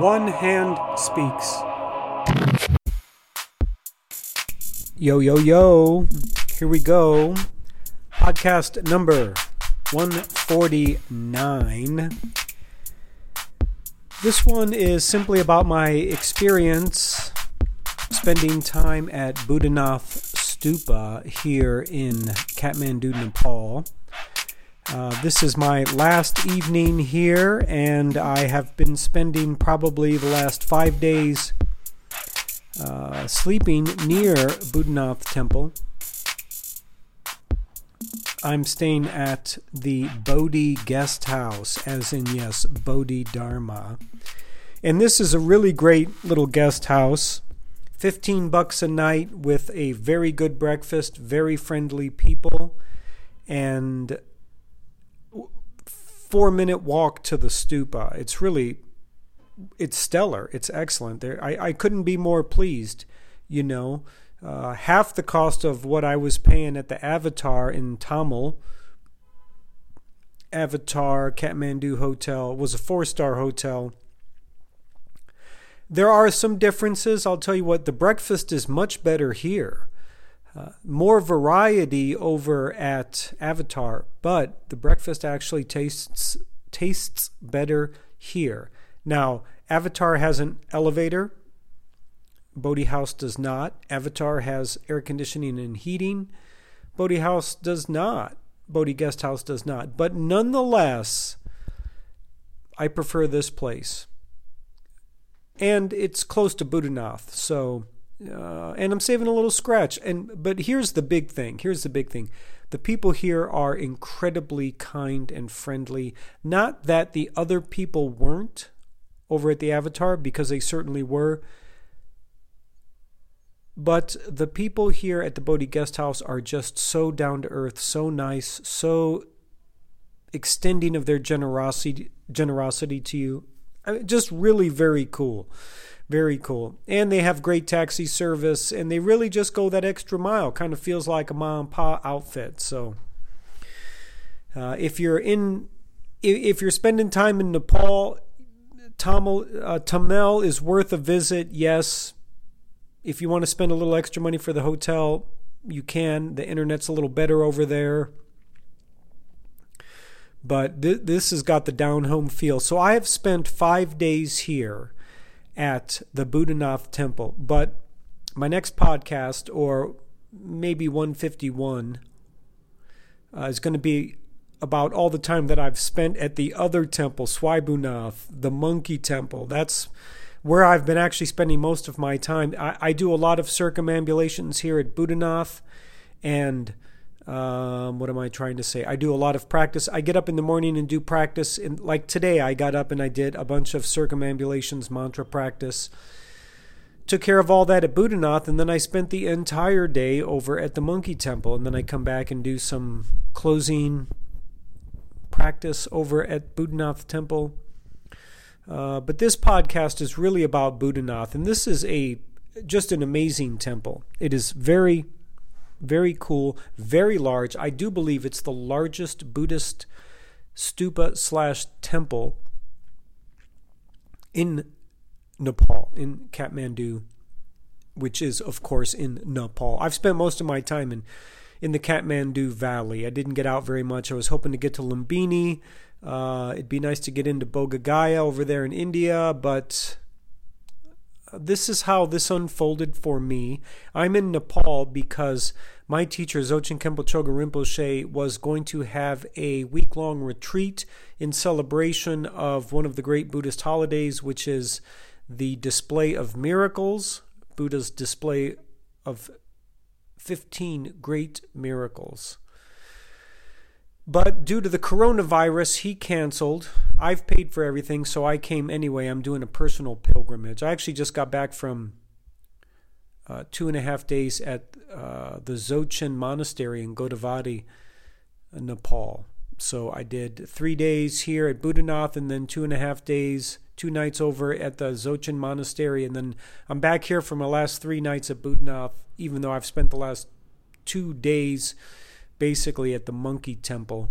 One Hand Speaks. Yo, yo, yo. Here we go. Podcast number 149. This one is simply about my experience spending time at Boudhanath Stupa here in Kathmandu, Nepal. This is my last evening here, and I have been spending probably the last 5 days sleeping near Boudhanath Temple. I'm staying at the Bodhi Guest House, as in, yes, Bodhi Dharma. And this is a really great little guest house. $15 a night with a very good breakfast, very friendly people, and 4-minute walk to the stupa. It's stellar. It's excellent. I couldn't be more pleased, you know. Half the cost of what I was paying at the Avatar in Thamel. Avatar Kathmandu Hotel was a 4-star hotel. There are some differences. I'll tell you what, the breakfast is much better here. More variety over at Avatar, but the breakfast actually tastes better here. Now, Avatar has an elevator. Bodhi House does not. Avatar has air conditioning and heating. Bodhi House does not. Bodhi Guest House does not. But nonetheless, I prefer this place. And it's close to Boudhanath, so... and I'm saving a little scratch. But here's the big thing. The people here are incredibly kind and friendly. Not that the other people weren't over at the Avatar, because they certainly were. But the people here at the Bodhi Guest House are just so down to earth, so nice, so extending of their generosity to you. I mean, just really very cool. Very cool. And they have great taxi service, and they really just go that extra mile. Kind of feels like a mom and pa outfit. So if you're spending time in Nepal, Thamel is worth a visit. Yes. If you want to spend a little extra money for the hotel, you can. The internet's a little better over there. But this has got the down-home feel. So I have spent 5 days here at the Boudhanath Temple, but my next podcast, or maybe 151, is going to be about all the time that I've spent at the other temple, Swayambhunath, the monkey temple. That's where I've been actually spending most of my time. I do a lot of circumambulations here at Boudhanath, and what am I trying to say? I do a lot of practice. I get up in the morning and do practice. And like today, I got up and I did a bunch of circumambulations, mantra practice. Took care of all that at Boudhanath, and then I spent the entire day over at the Monkey Temple. And then I come back and do some closing practice over at Boudhanath Temple. But this podcast is really about Boudhanath, and this is just an amazing temple. It is very... very cool, very large. I do believe it's the largest Buddhist stupa/temple in Nepal, in Kathmandu, which is, of course, in Nepal. I've spent most of my time in the Kathmandu Valley. I didn't get out very much. I was hoping to get to Lumbini. It'd be nice to get into Bodhgaya over there in India, but... this is how this unfolded for me. I'm in Nepal because my teacher, Zochen Kempo Choga Rinpoche, was going to have a week-long retreat in celebration of one of the great Buddhist holidays, which is the display of miracles, Buddha's display of 15 great miracles. But due to the coronavirus, he canceled. I've paid for everything, so I came anyway. I'm doing a personal pilgrimage. I actually just got back from 2.5 days at the Dzogchen Monastery in Godavadi, Nepal. So I did 3 days here at Boudhanath, and then 2.5 days, 2 nights over at the Dzogchen Monastery. And then I'm back here for my last 3 nights at Boudhanath, even though I've spent the last 2 days basically at the Monkey Temple.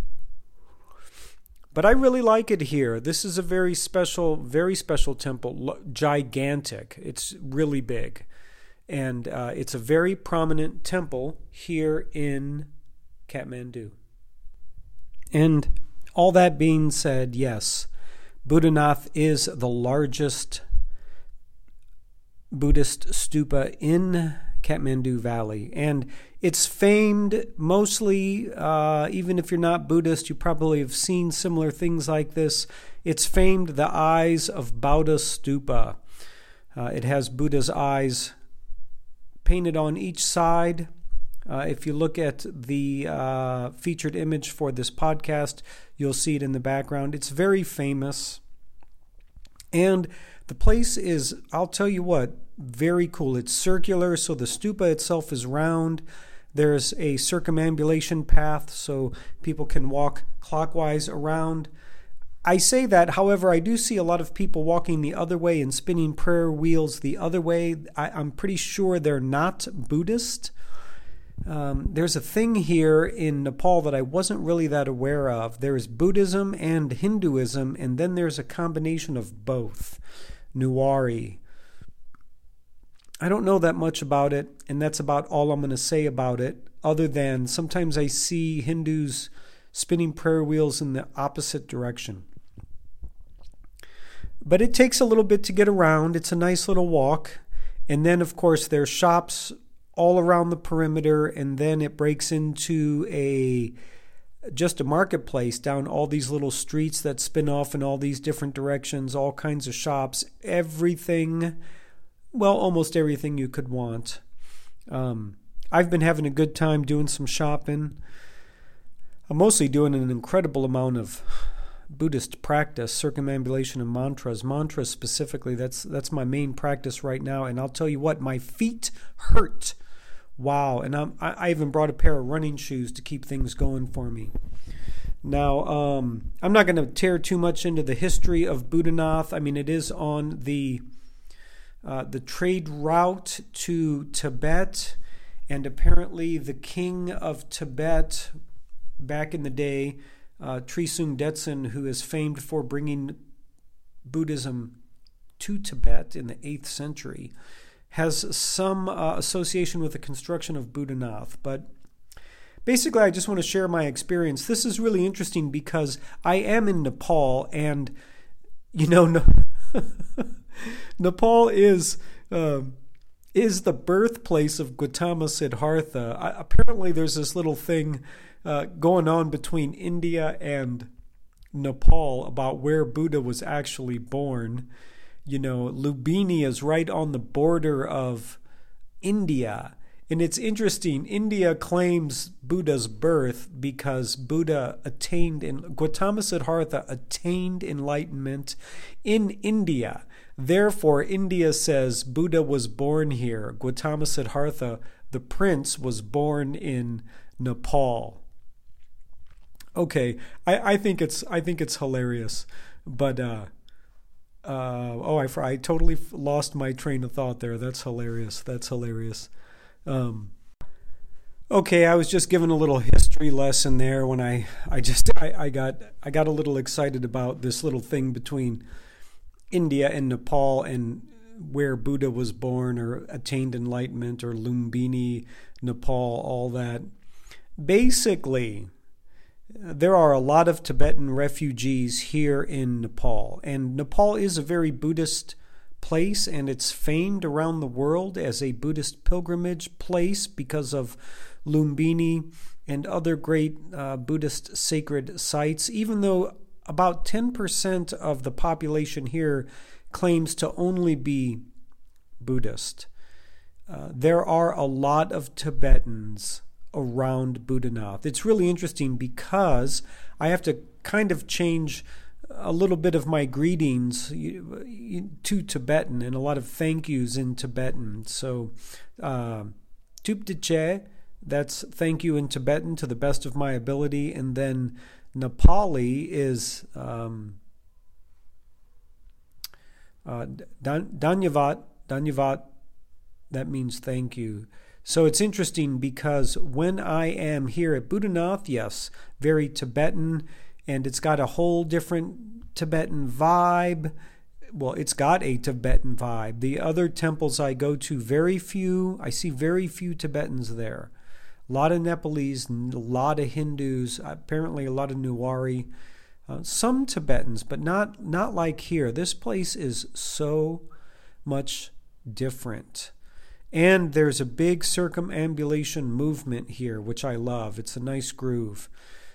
But I really like it here. This is a very special temple, gigantic. It's really big. And it's a very prominent temple here in Kathmandu. And all that being said, yes, Boudhanath is the largest Buddhist stupa in Kathmandu Valley. And it's famed mostly, even if you're not Buddhist, you probably have seen similar things like this. It's famed the eyes of Boudhanath Stupa. It has Buddha's eyes painted on each side. If you look at the featured image for this podcast, you'll see it in the background. It's very famous. And the place is, I'll tell you what, very cool. It's circular, so the stupa itself is round. There's a circumambulation path, so people can walk clockwise around. I say that, however, I do see a lot of people walking the other way and spinning prayer wheels the other way. I'm pretty sure they're not Buddhist. There's a thing here in Nepal that I wasn't really that aware of. There is Buddhism and Hinduism, and then there's a combination of both. Nuwari. I don't know that much about it, and that's about all I'm going to say about it, other than sometimes I see Hindus spinning prayer wheels in the opposite direction. But it takes a little bit to get around. It's a nice little walk. And then, of course, there's shops all around the perimeter, and then it breaks into just a marketplace down all these little streets that spin off in all these different directions, all kinds of shops, everything. Well, almost everything you could want. I've been having a good time doing some shopping. I'm mostly doing an incredible amount of Buddhist practice, circumambulation and mantras. Mantras specifically, that's my main practice right now. And I'll tell you what, my feet hurt. Wow. And I even brought a pair of running shoes to keep things going for me. Now, I'm not going to tear too much into the history of Boudhanath. I mean, it is on the trade route to Tibet, and apparently the king of Tibet back in the day, Trisung Detsen, who is famed for bringing Buddhism to Tibet in the 8th century, has some association with the construction of Boudhanath. But basically, I just want to share my experience. This is really interesting because I am in Nepal, and, you know, Nepal is the birthplace of Gautama Siddhartha. Apparently, there's this little thing going on between India and Nepal about where Buddha was actually born. You know, Lumbini is right on the border of India. And it's interesting, India claims Buddha's birth because Buddha Gautama Siddhartha attained enlightenment in India. Therefore, India says Buddha was born here. Gautama Siddhartha, the prince, was born in Nepal. Okay, I think it's hilarious, but I totally lost my train of thought there. That's hilarious. Okay, I was just giving a little history lesson there when I got a little excited about this little thing between India and Nepal and where Buddha was born or attained enlightenment or Lumbini, Nepal, all that. Basically, there are a lot of Tibetan refugees here in Nepal, and Nepal is a very Buddhist place, and it's famed around the world as a Buddhist pilgrimage place because of Lumbini and other great Buddhist sacred sites, even though about 10% of the population here claims to only be Buddhist. There are a lot of Tibetans around Boudhanath. It's really interesting because I have to kind of change a little bit of my greetings to Tibetan and a lot of thank yous in Tibetan. So, Thuptiche, that's thank you in Tibetan to the best of my ability. And then Nepali is Danyavat. Danyavat, that means thank you. So it's interesting because when I am here at Boudhanath, yes, very Tibetan, and it's got a whole different Tibetan vibe. Well, it's got a Tibetan vibe. The other temples I go to, I see very few Tibetans there. A lot of Nepalese, a lot of Hindus, apparently a lot of Nuwari, some Tibetans, but not like here. This place is so much different. And there's a big circumambulation movement here, which I love. It's a nice groove.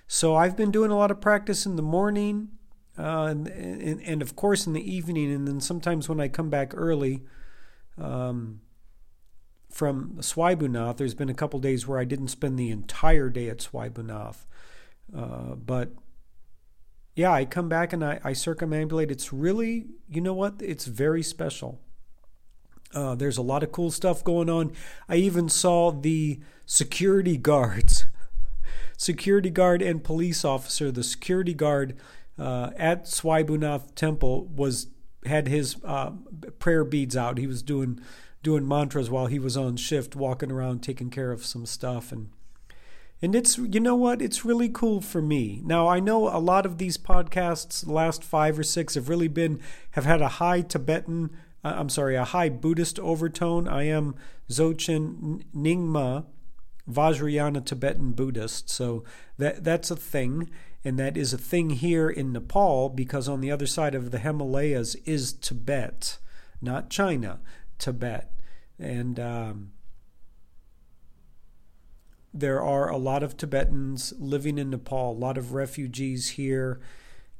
So I've been doing a lot of practice in the morning, and of course in the evening, and then sometimes when I come back early from Swayambhunath. There's been a couple days where I didn't spend the entire day at Swayambhunath. But yeah, I come back and I circumambulate. It's really, you know what? It's very special. There's a lot of cool stuff going on. I even saw the security guard and police officer. The security guard at Swayambhunath Temple had his prayer beads out. He was doing mantras while he was on shift, walking around taking care of some stuff, and it's, you know what, it's really cool for me. Now, I know a lot of these podcasts, the last 5 or 6, have had a high Buddhist overtone. I am Dzogchen Nyingma, Vajrayana Tibetan Buddhist, so that's a thing, and that is a thing here in Nepal, because on the other side of the Himalayas is Tibet, not China, Tibet, and there are a lot of Tibetans living in Nepal, a lot of refugees here,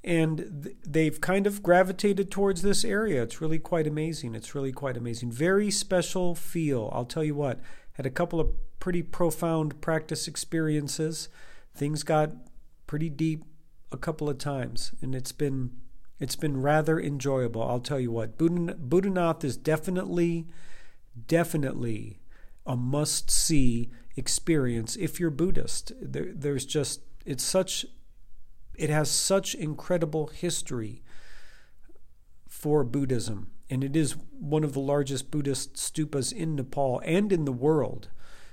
and they've kind of gravitated towards this area. It's really quite amazing. Very special feel. I'll tell you what, had a couple of pretty profound practice experiences. Things got pretty deep a couple of times, and it's been rather enjoyable. I'll tell you what, Boudhanath is definitely a must-see experience if you're Buddhist. It has such incredible history for Buddhism, and it is one of the largest Buddhist stupas in Nepal and in the world.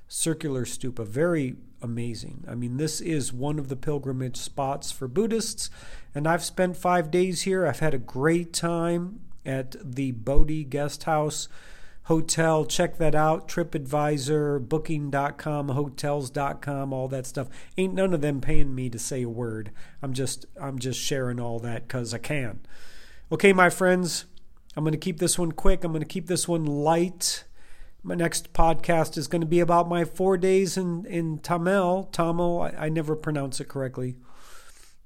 Circular stupa, very amazing. I mean, this is one of the pilgrimage spots for Buddhists, and I've spent 5 days here. I've had a great time at the Bodhi Guest House Hotel. Check that out, Tripadvisor, Booking.com, Hotels.com, all that stuff. Ain't none of them paying me to say a word. I'm just sharing all that because I can. Okay, my friends, I'm going to keep this one quick. I'm going to keep this one light. My next podcast is going to be about my 4 days in Thamel. Thamel, I never pronounce it correctly.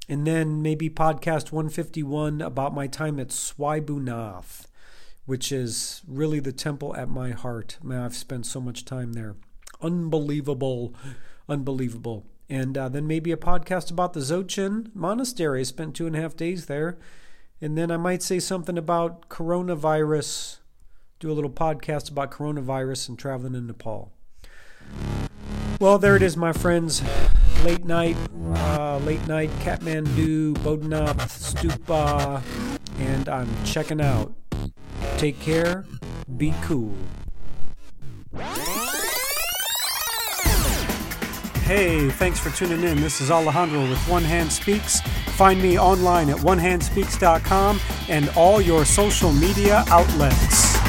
And then maybe podcast 151 about my time at Swayambhunath, which is really the temple at my heart. Man, I've spent so much time there. Unbelievable. And then maybe a podcast about the Dzogchen Monastery. I spent 2.5 days there. And then I might say something about coronavirus. Do a little podcast about coronavirus and traveling in Nepal. Well, there it is, my friends. Late night, Kathmandu, Boudhanath Stupa, and I'm checking out. Take care. Be cool. Hey, thanks for tuning in. This is Alejandro with One Hand Speaks. Find me online at onehandspeaks.com and all your social media outlets.